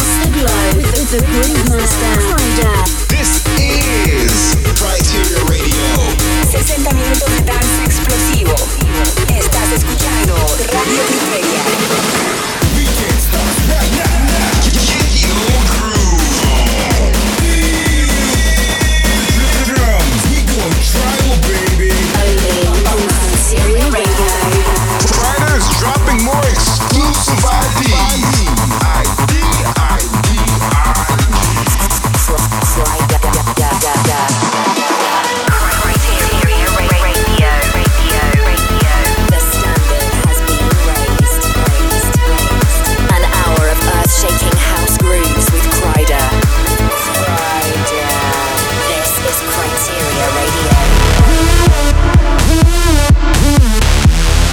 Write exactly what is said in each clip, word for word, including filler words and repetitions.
the globe with the groove master Cryda. This is Criteria Radio. sesenta minutos de dance explosivo. Estás escuchando Radio Criteria. We can't stop right now. Get your groove on. The drums, we go tribal, baby. Only on Criteria Radio. Cryda is dropping more exclusive I Ds.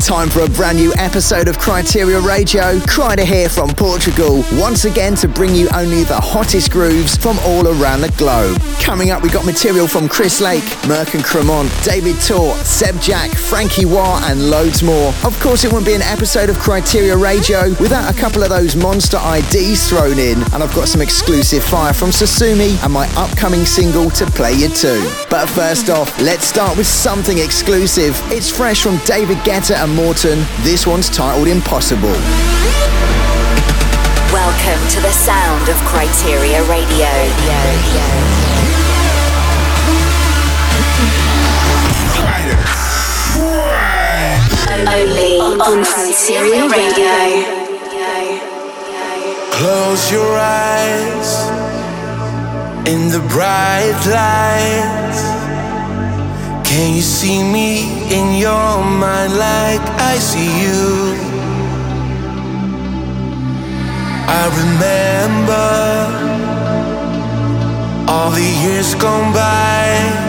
Time for a brand new episode of Criteria Radio. Cryda here from Portugal, once again to bring you only the hottest grooves from all around the globe. Coming up, we got material from Chris Lake, Merck and Cremont, David Tor, Sebjak, Frankie Wa, and loads more. Of course, it wouldn't be an episode of Criteria Radio without a couple of those monster I Ds thrown in, and I've got some exclusive fire from Sosumi and my upcoming single to play you too. But first off, let's start with something exclusive. It's fresh from David Guetta and Morton. This one's titled Impossible. Welcome to the sound of Criteria Radio. Only on Criteria Radio. Close your eyes in the bright lights. Can you see me in your mind like I see you? I remember all the years gone by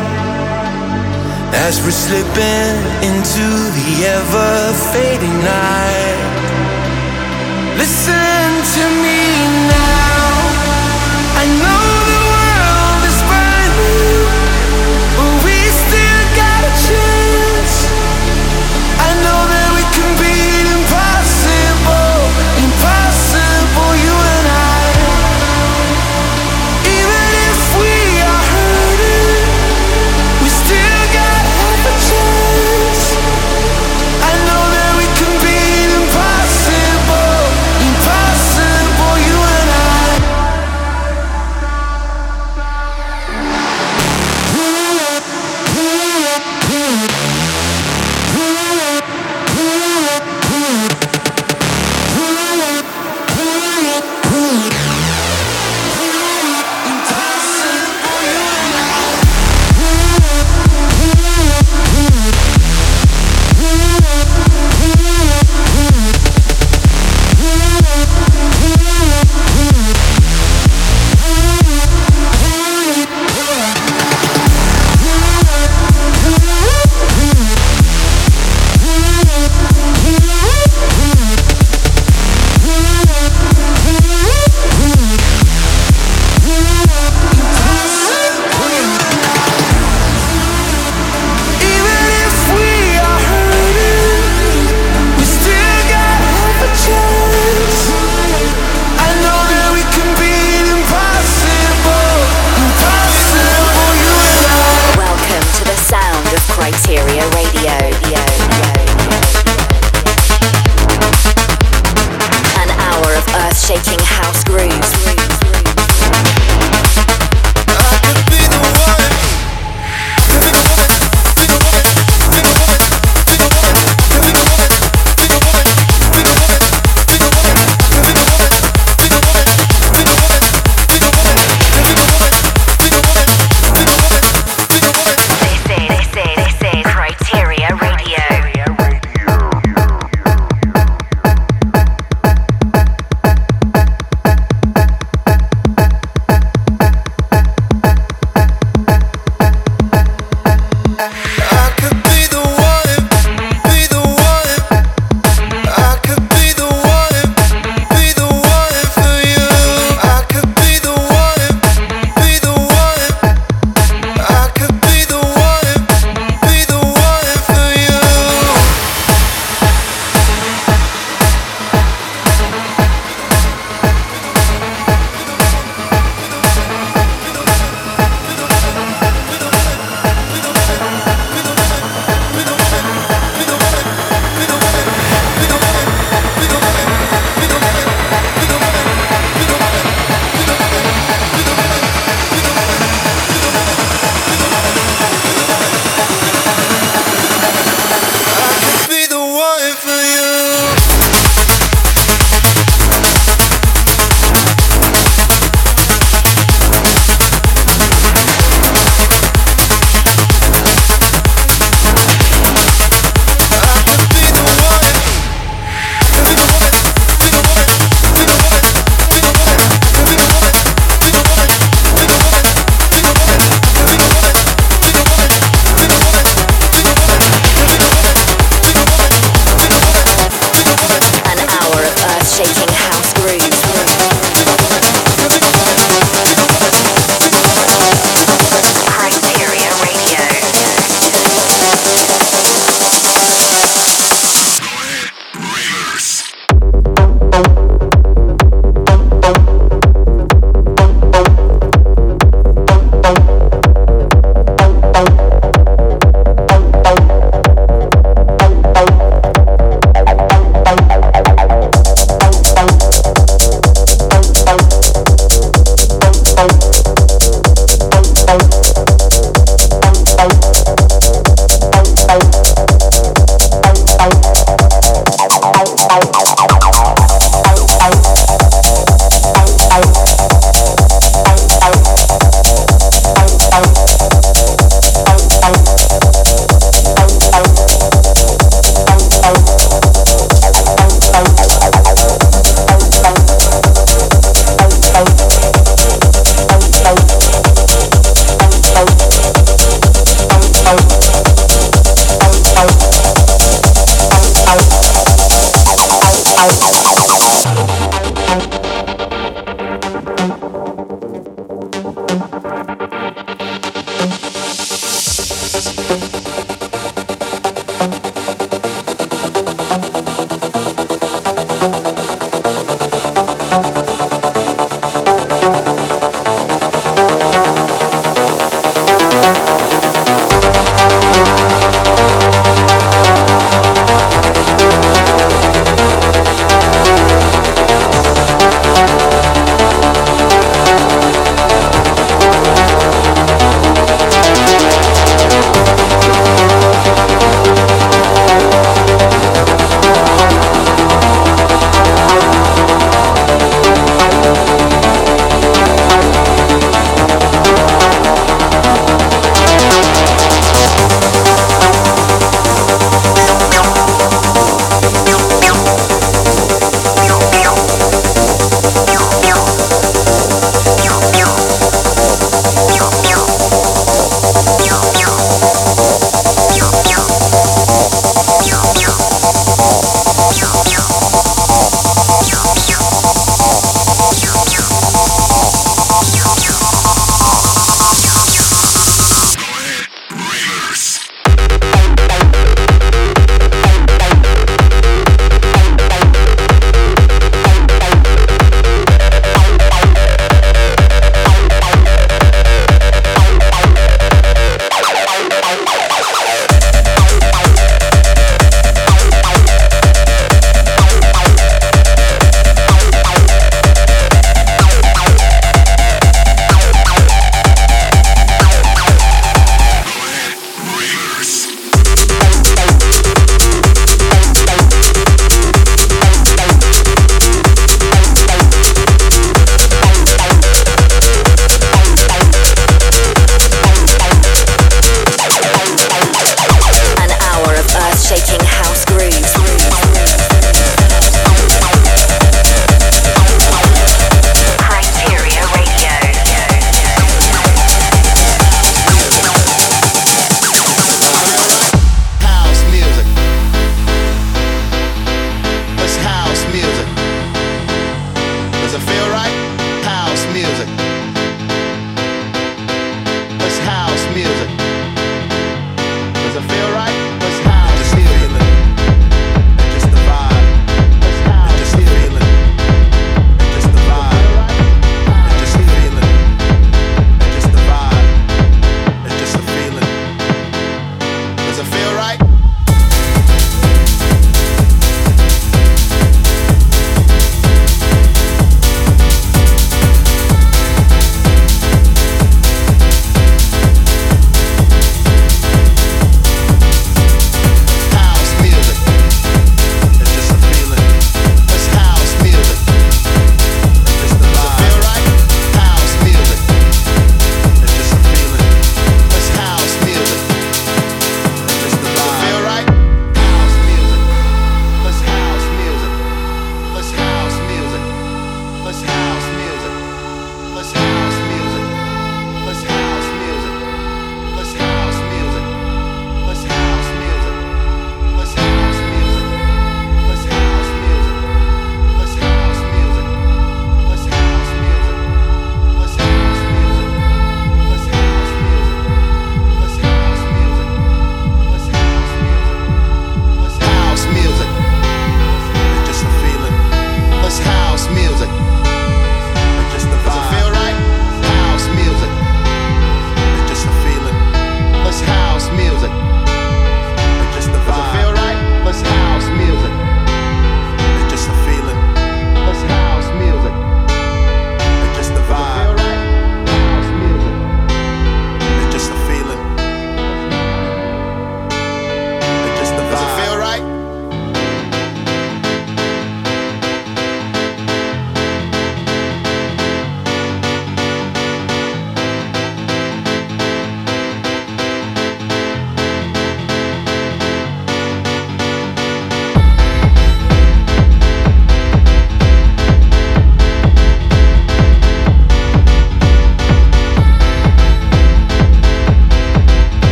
as we're slipping into the ever-fading night. Listen to me now, I know the world is burning, but we still chance. I know that we can be impossible, impossible, you and I. Even if we are hurting, we still got half a chance. I know that we can be impossible, impossible, you and I.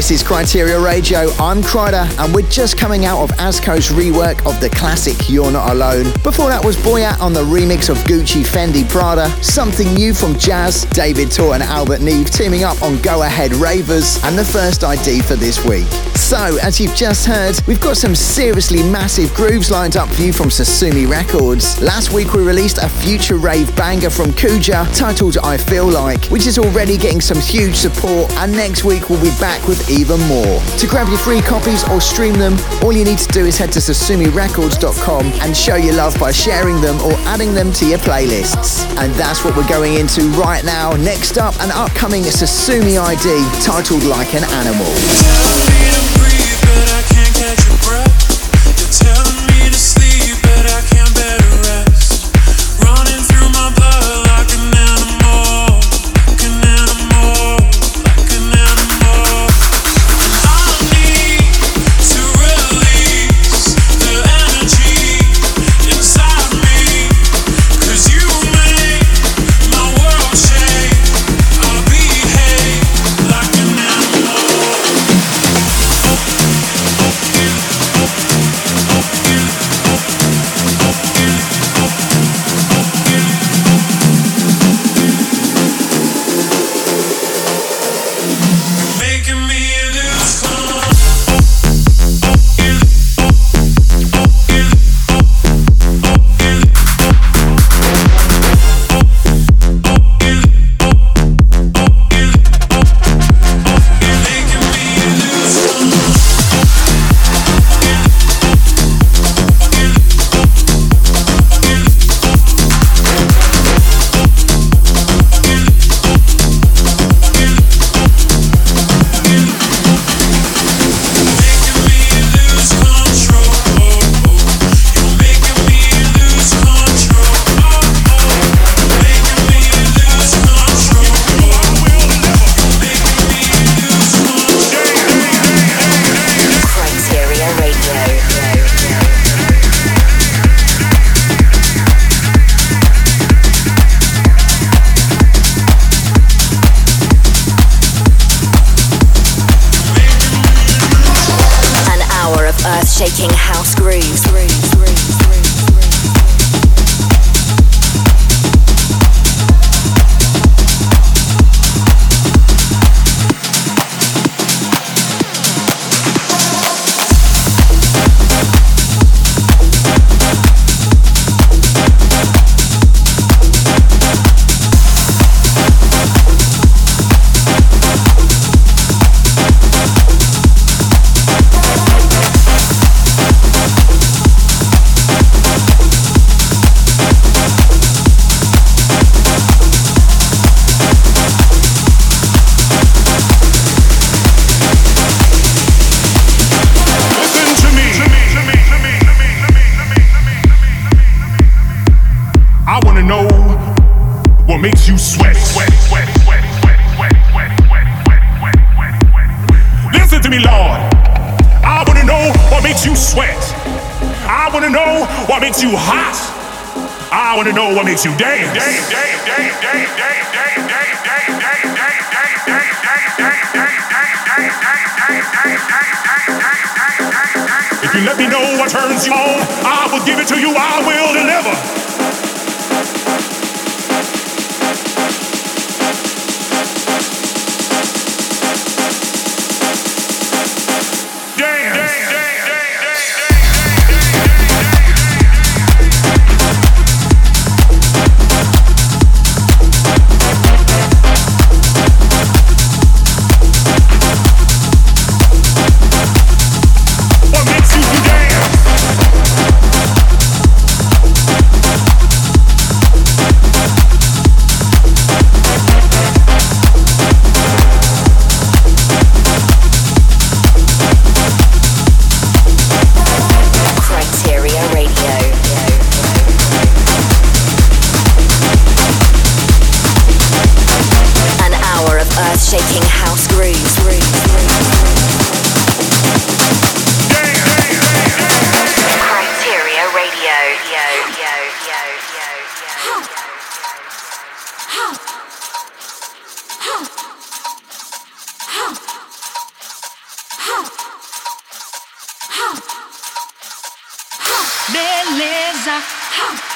This is Criteria Radio. I'm Cryda, and we're just coming out of Asco's rework of the classic You're Not Alone. Before that was Boyatt on the remix of Gucci Fendi Prada, something new from Jazz, David Tor and Albert Neve teaming up on Go Ahead Ravers, and the first I D for this week. So, as you've just heard, we've got some seriously massive grooves lined up for you from Sosumi Records. Last week we released a future rave banger from Kuja titled I Feel Like, which is already getting some huge support, and next week we'll be back with even more. To grab your free copies or stream them, all you need to do is head to sosumi records dot com and show your love by sharing them or adding them to your playlists. And that's what we're going into right now. Next up, an upcoming Sosumi I D titled Like an Animal.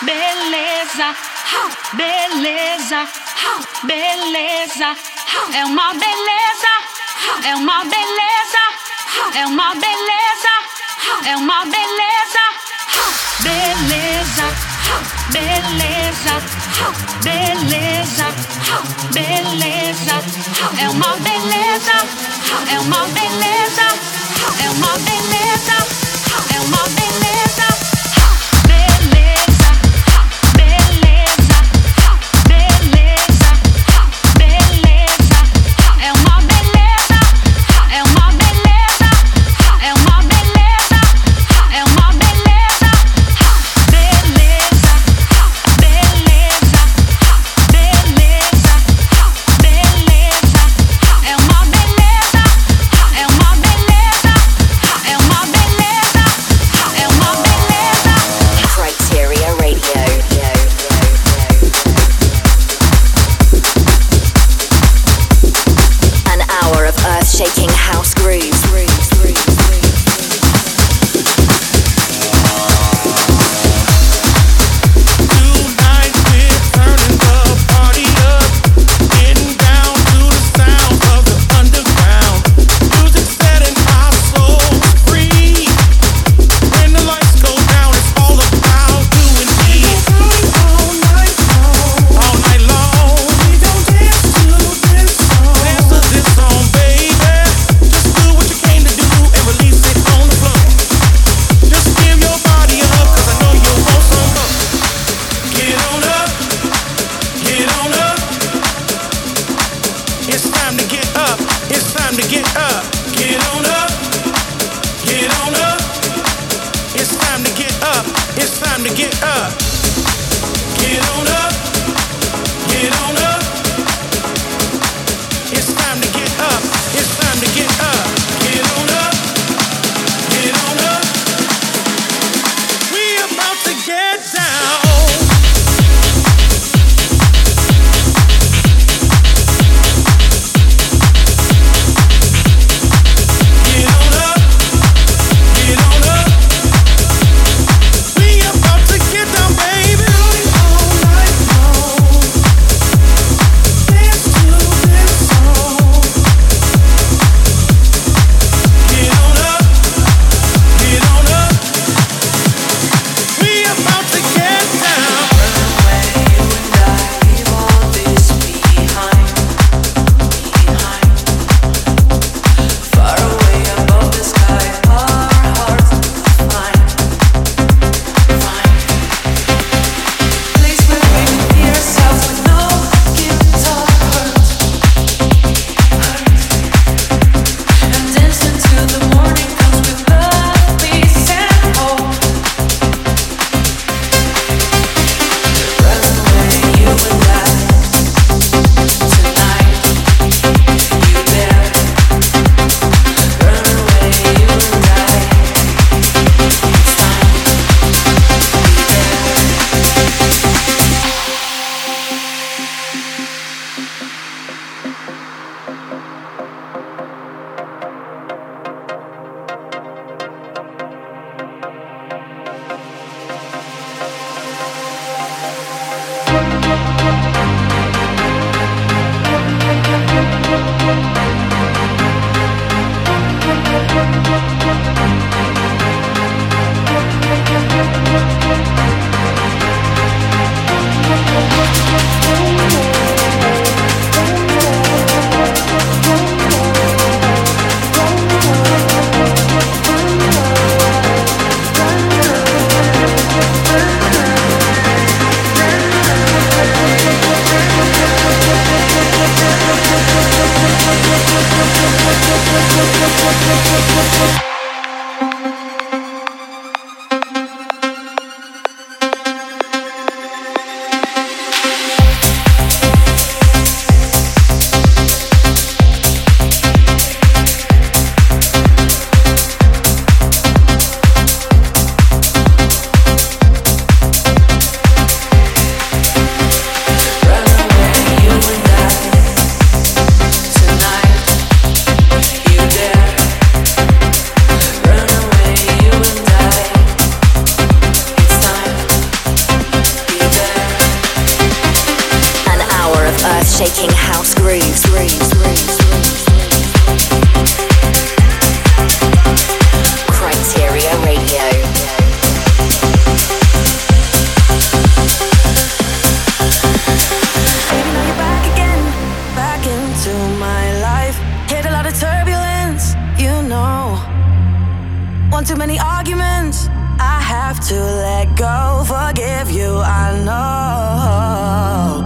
beleza, beleza, beleza, é uma beleza, é uma beleza, é uma beleza, é uma beleza, beleza, beleza, beleza, beleza, é uma beleza, é uma beleza, é uma beleza, é uma beleza. Beleza. shaking house grooves. Criteria Radio. Too many arguments, I have to let go. Forgive you, I know.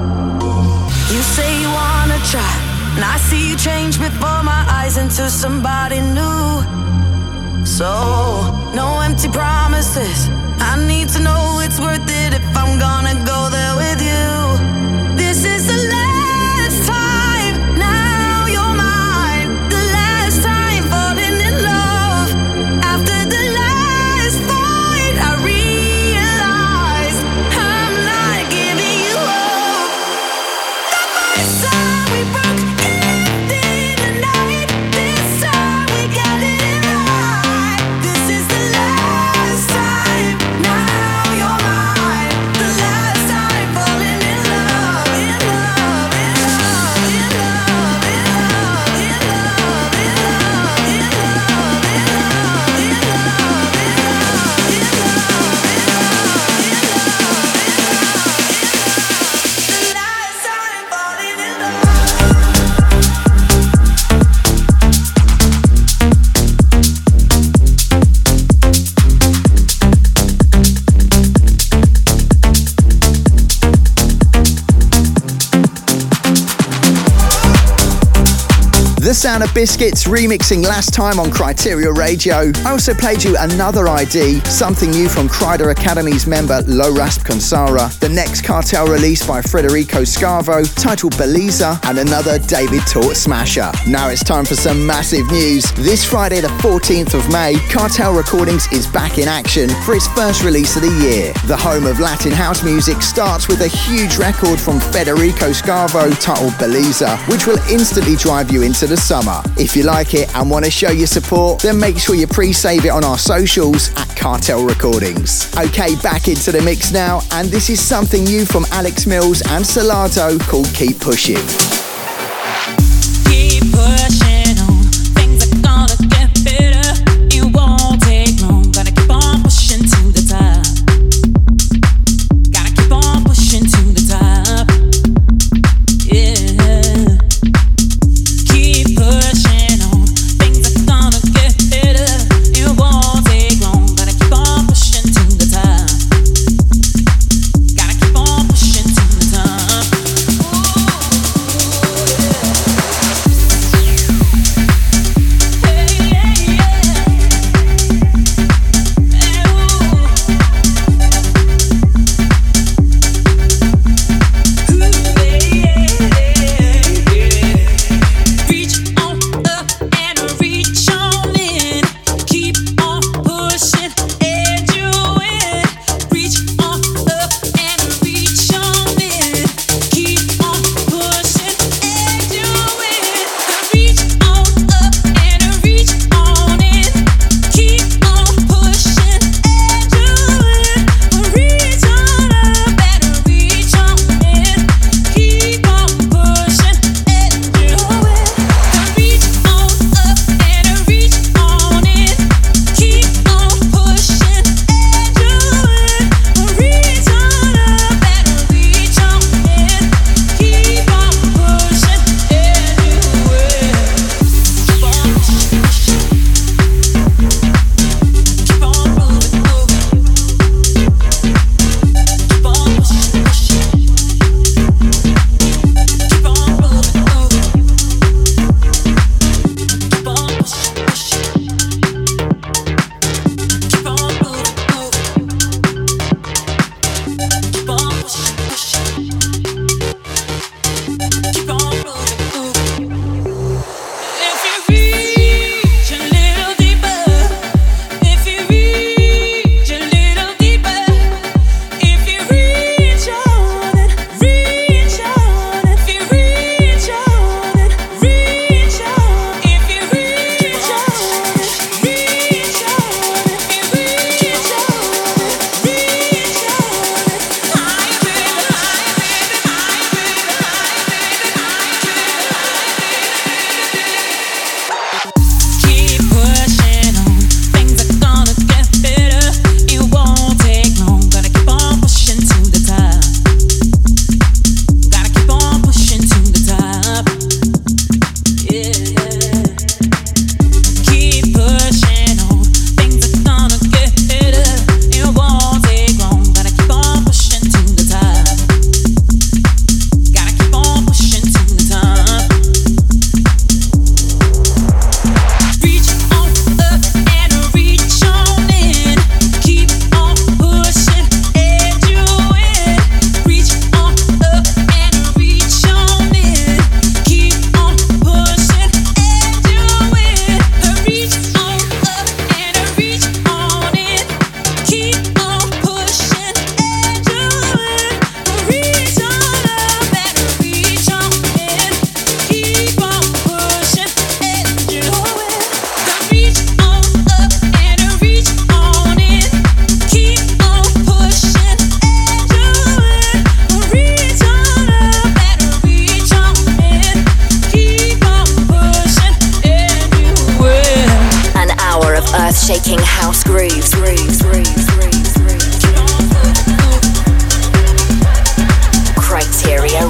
You say you wanna try, and I see you change before my eyes into somebody new. So, no empty promises. I need to know it's worth it if I'm gonna go there with you. This is the last time now. Sound of Biscuits remixing Last Time on Criteria Radio. I also played you another I D, something new from Crider Academy's member Lorasp Consara, the next Cartel release by Federico Scarvo, titled Beliza, and another David Toot smasher. Now it's time for some massive news. This Friday the fourteenth of May, Cartel Recordings is back in action for its first release of the year. The home of Latin house music starts with a huge record from Federico Scarvo titled Beliza, which will instantly drive you into the summer. If you like it and want to show your support, then make sure you pre-save it on our socials at Cartel Recordings. Okay, back into the mix now, and this is something new from Alex Mills and Salato called Keep Pushing. Keep pushing.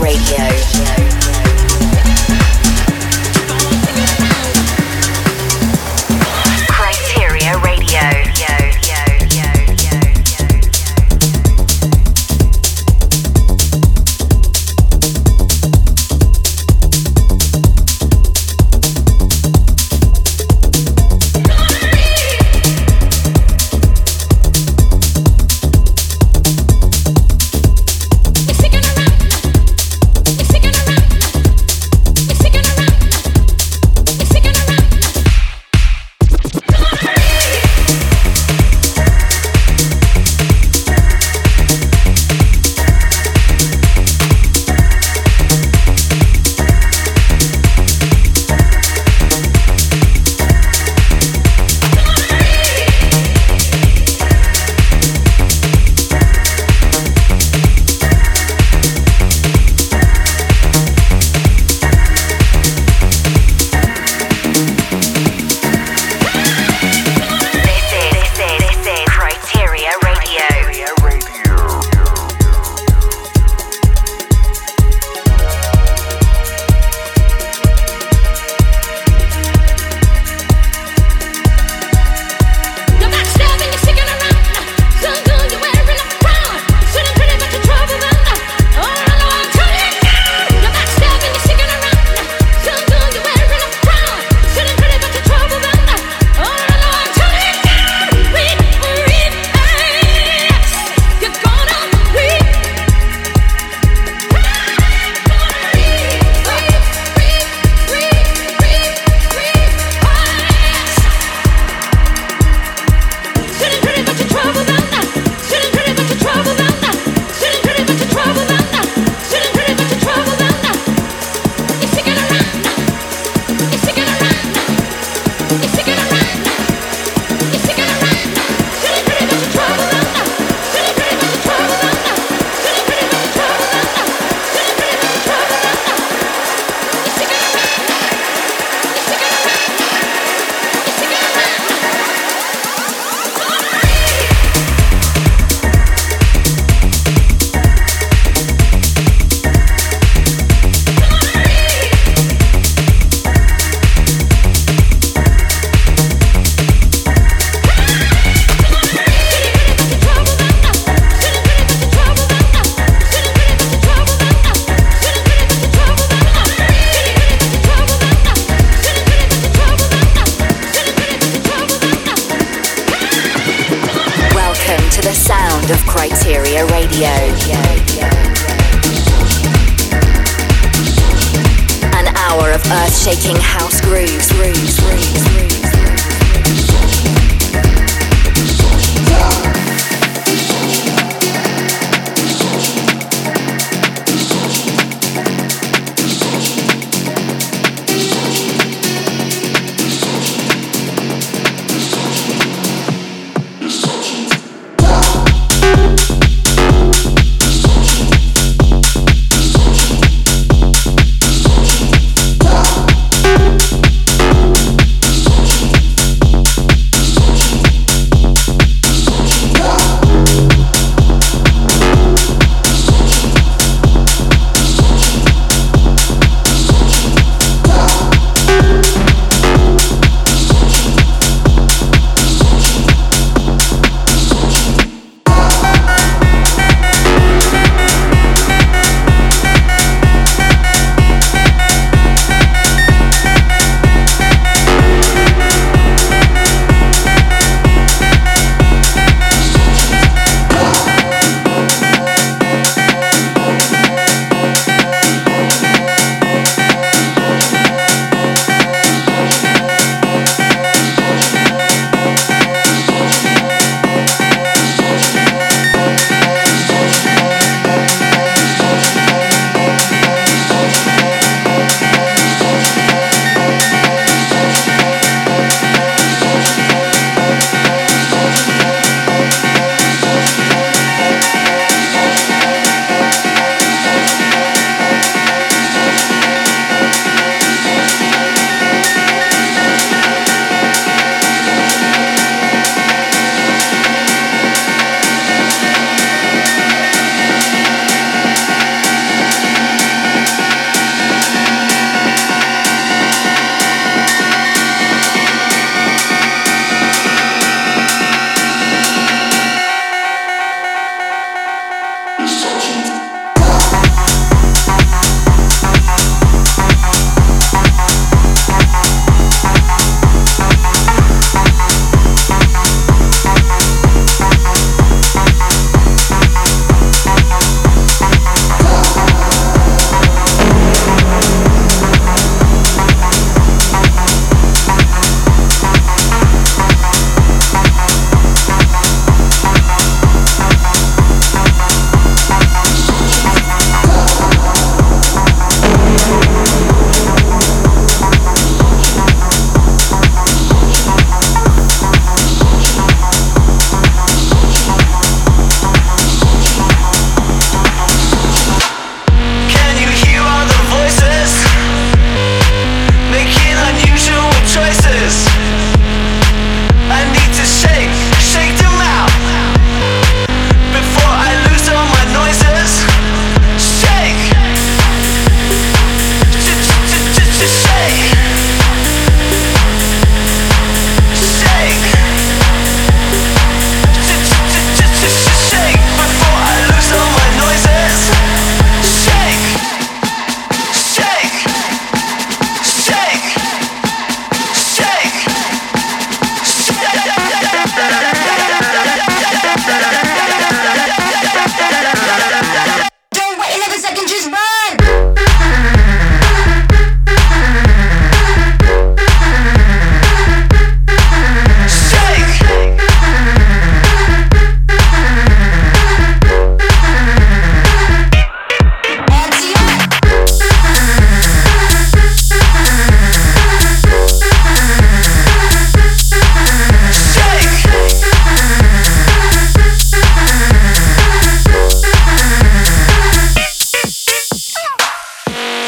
Radio.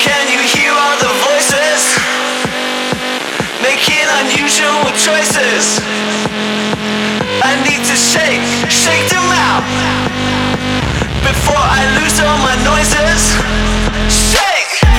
Can you hear all the voices making unusual choices? I need to shake, shake them out before I lose all my noises. Shake, shake,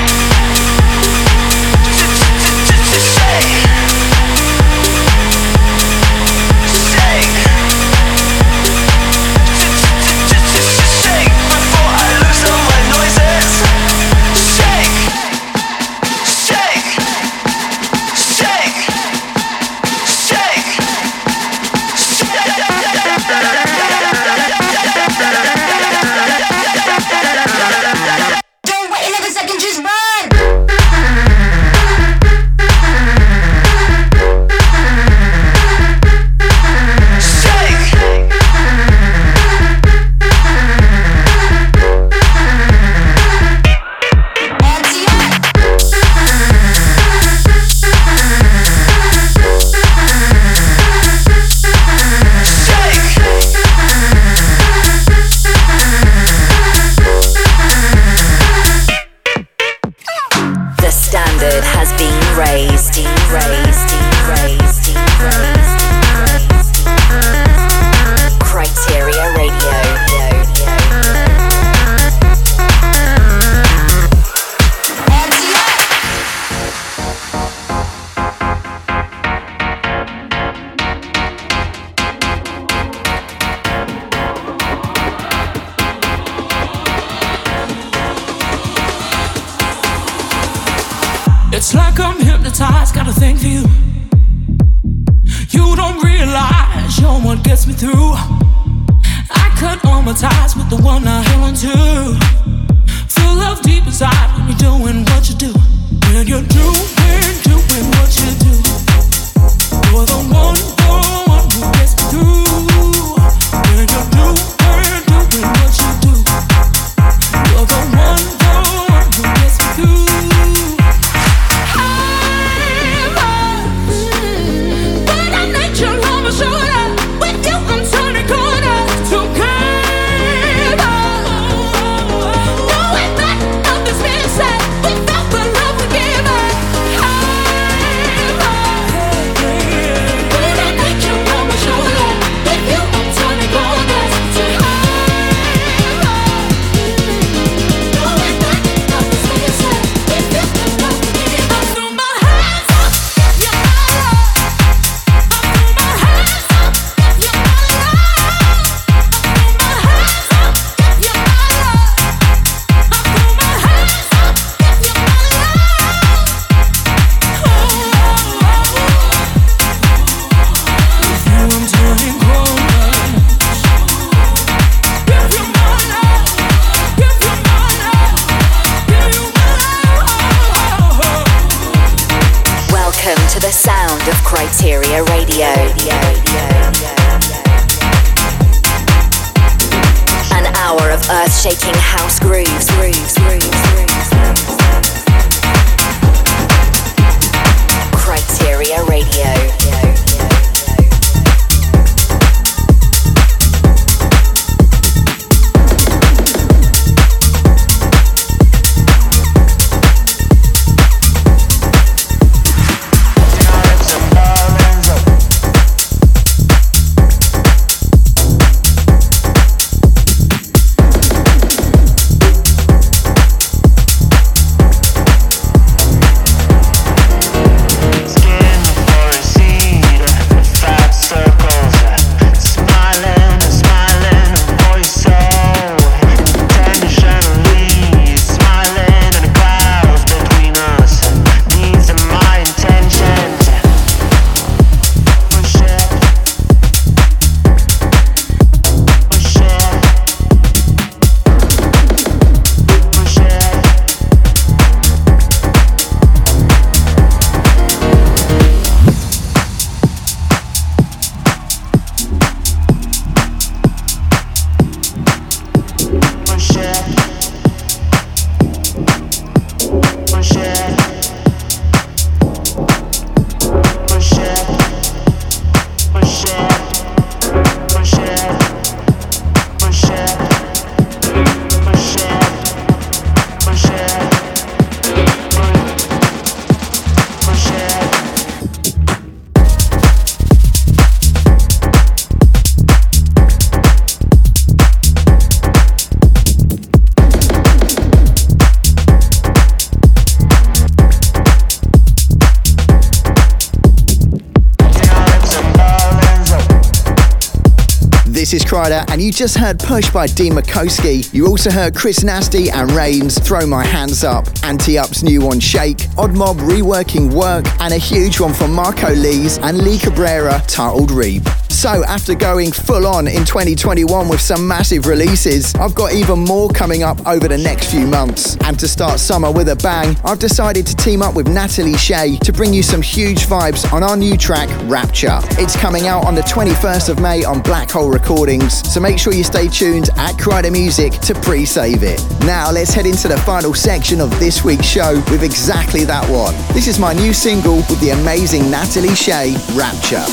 this is Cryder, and you just heard Push by Dean Makoski. You also heard Chris Nasty and Reigns, Throw My Hands Up, Anti-Up's new one, Shake, Odd Mob reworking Work, and a huge one from Marco Lees and Lee Cabrera titled Reap. So after going full on in twenty twenty-one with some massive releases, I've got even more coming up over the next few months. And to start summer with a bang, I've decided to team up with Natalie Shea to bring you some huge vibes on our new track, Rapture. It's coming out on the twenty-first of May on Black Hole Recordings, so make sure you stay tuned at Cryda Music to pre-save it. Now let's head into the final section of this week's show with exactly that one. This is my new single with the amazing Natalie Shea, Rapture.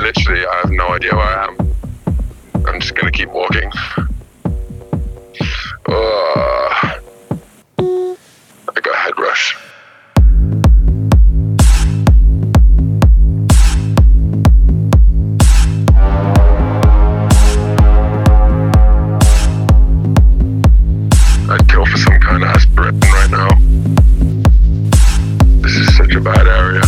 literally, I have no idea where I am. I'm just gonna keep walking. Uh, I got a head rush. I'd kill for some kind of aspirin right now. This is such a bad area.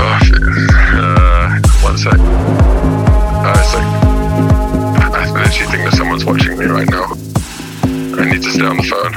Oh, shit. Uh, one sec. Uh, it's like, I literally think that someone's watching me right now. I need to stay on the phone.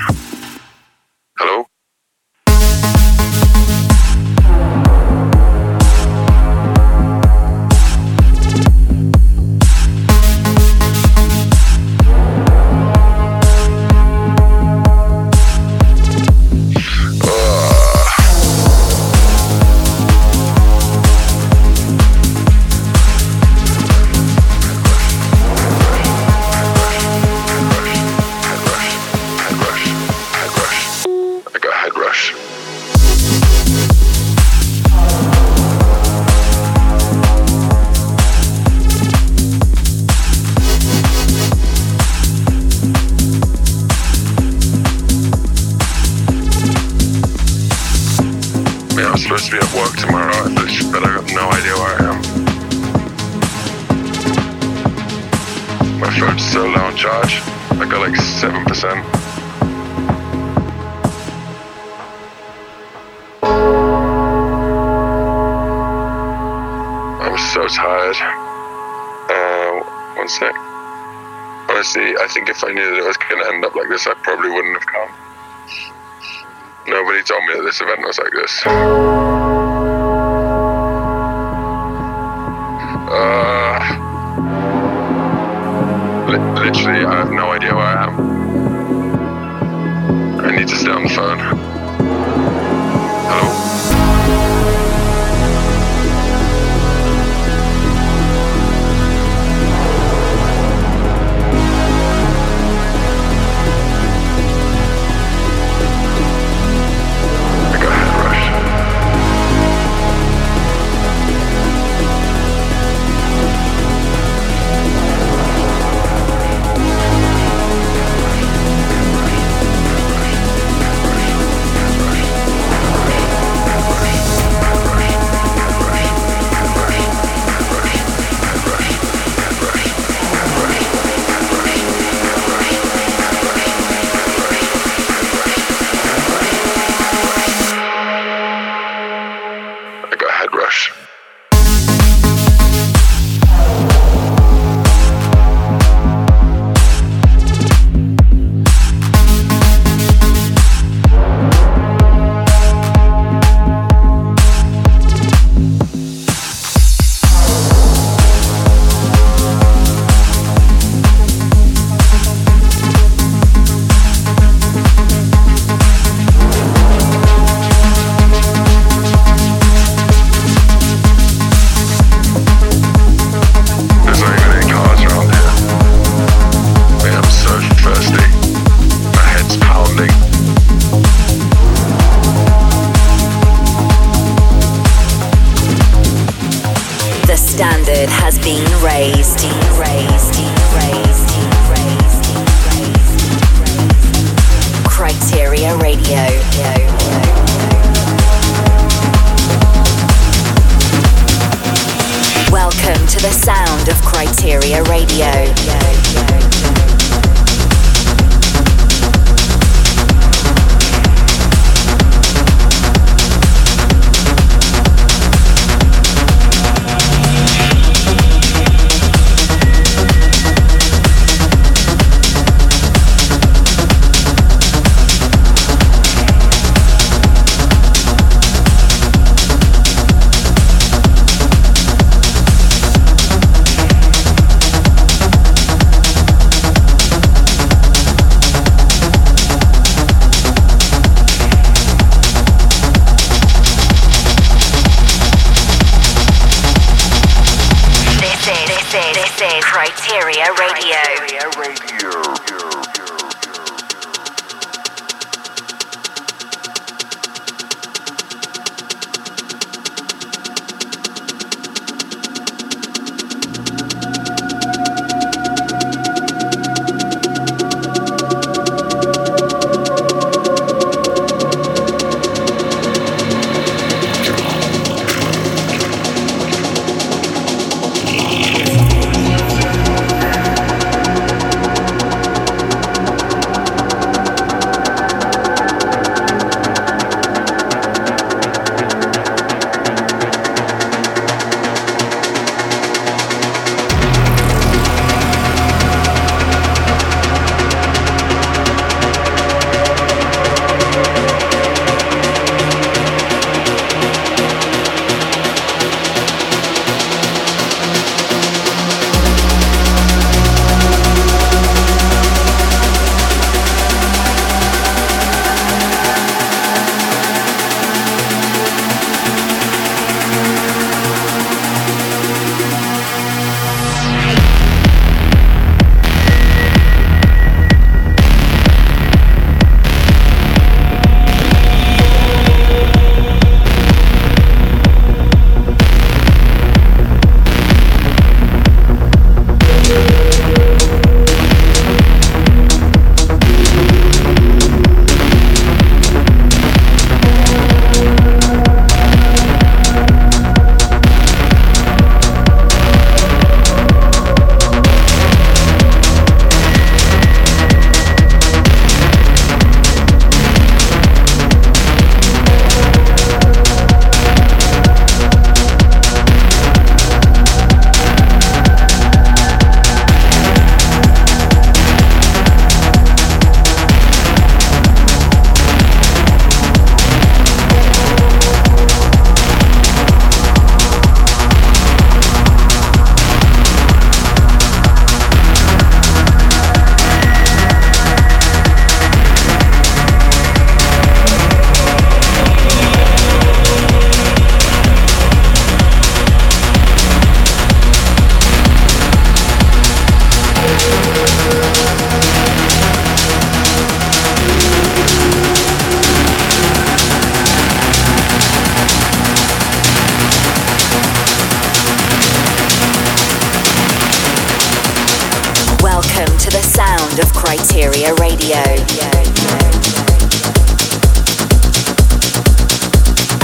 of Criteria Radio.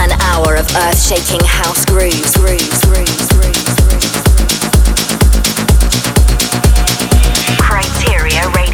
An hour of earth-shaking house grooves, grooves, grooves, grooves, grooves, grooves. Criteria Radio.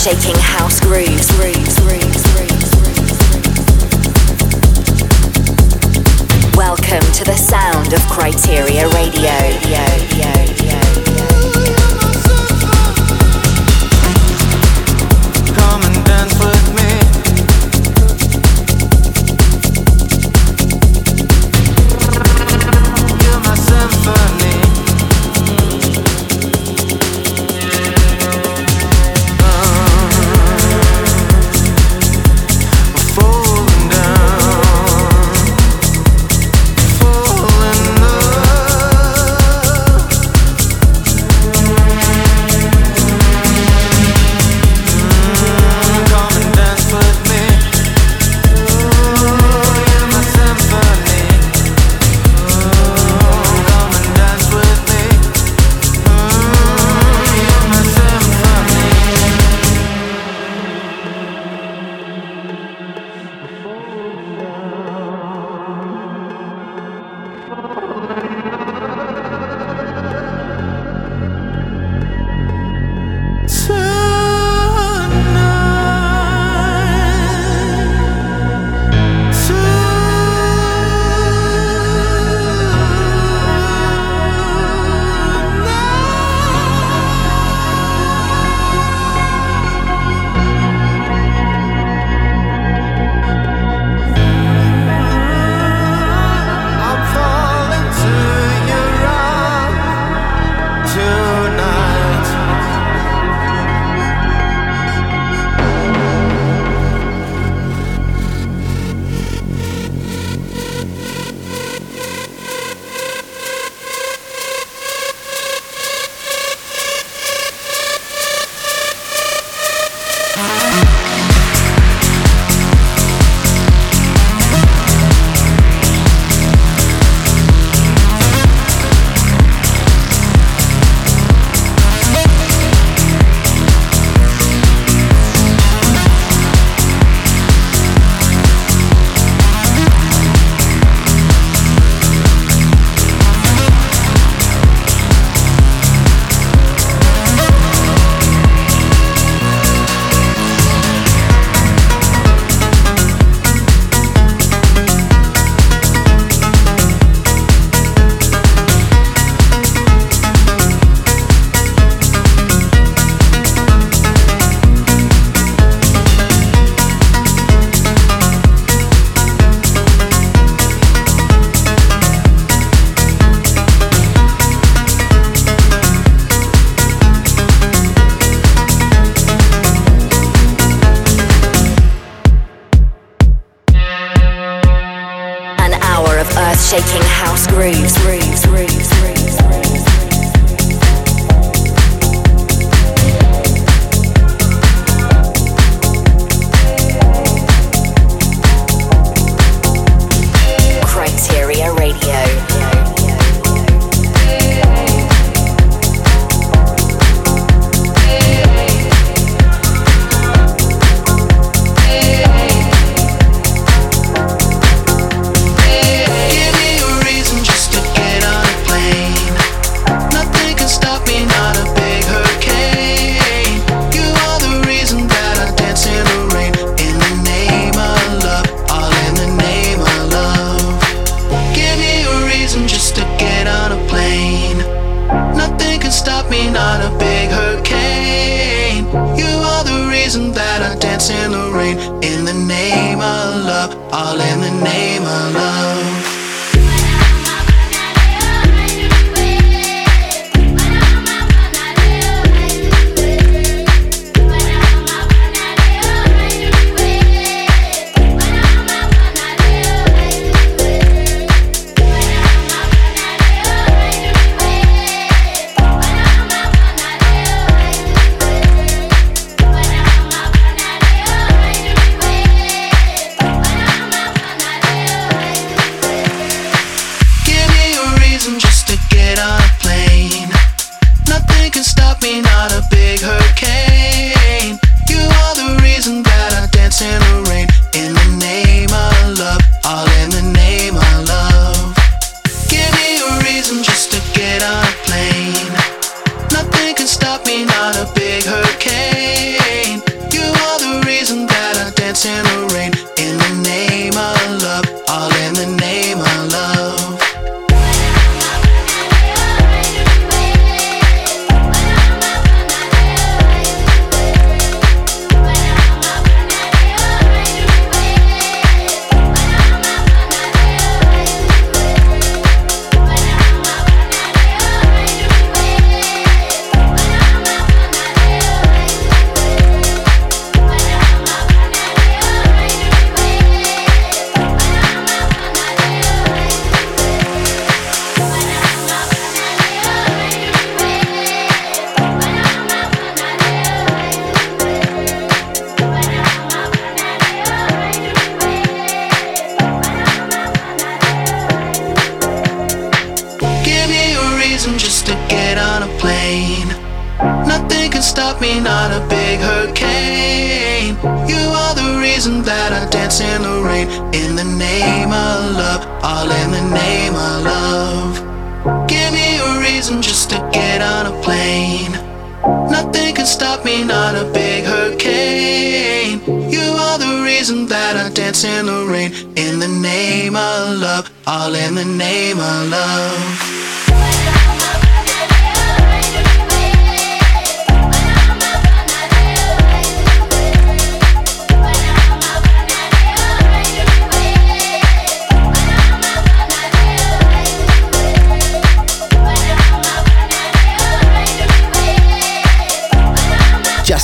Shaking house grooves, grooves, grooves, grooves, grooves. Welcome to the sound of Criteria Radio. Yo, yo, yo, yo. Come and dance with me. of earth-shaking house grooves, grooves, grooves, grooves, grooves. Criteria Radio.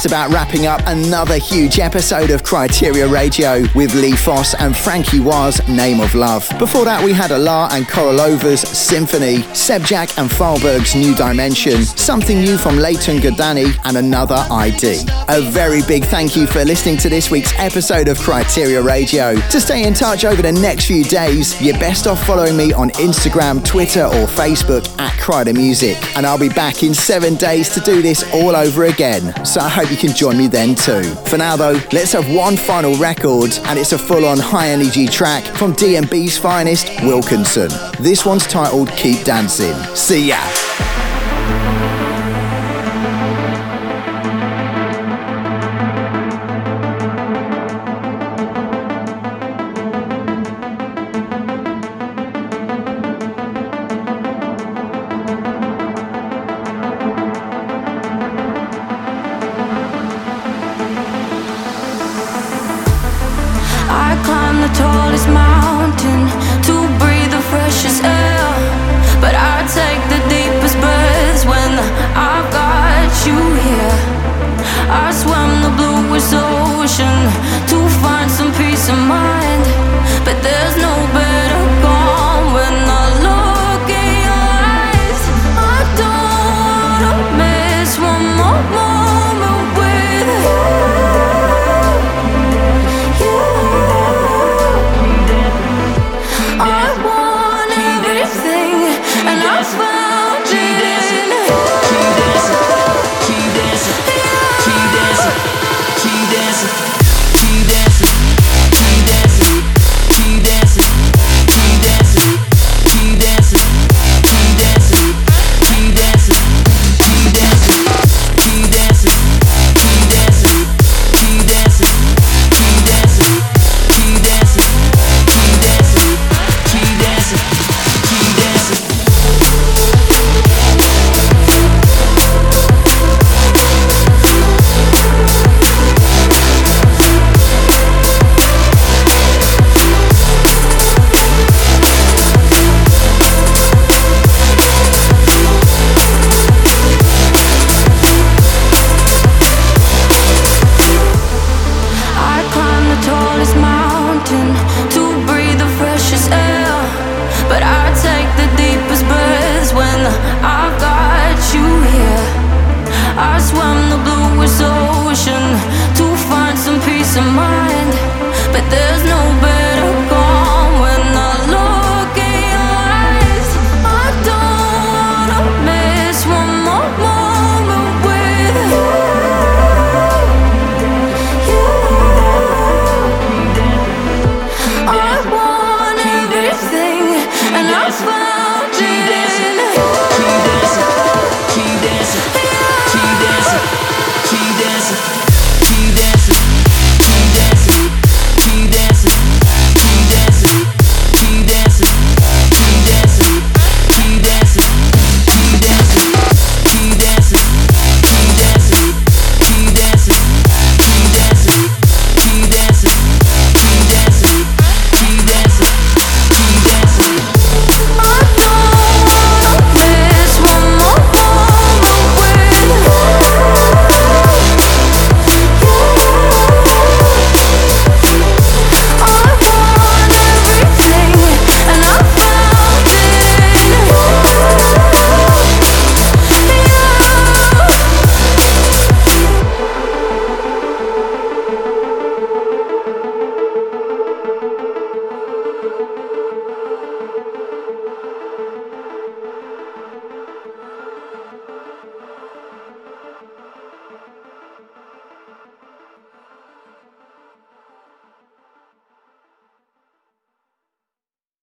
About wrapping up another huge episode of Criteria Radio with Lee Foss and Frankie Wa's Name of Love. Before that we had Alar and Korolova's Symphony, Sebjak and Fahlberg's New Dimension, Something New from Leighton Godani and Another I D. A very big thank you for listening to this week's episode of Criteria Radio. To stay in touch over the next few days, you're best off following me on Instagram, Twitter or Facebook at Cryda Music, and I'll be back in seven days to do this all over again, so I hope you can join me then too. For now though, let's have one final record, and it's a full-on high-energy track from D and B's finest, Wilkinson. This one's titled Keep Dancing. See ya! Mountain to breathe the freshest air, but I take the deepest breath. and I found it.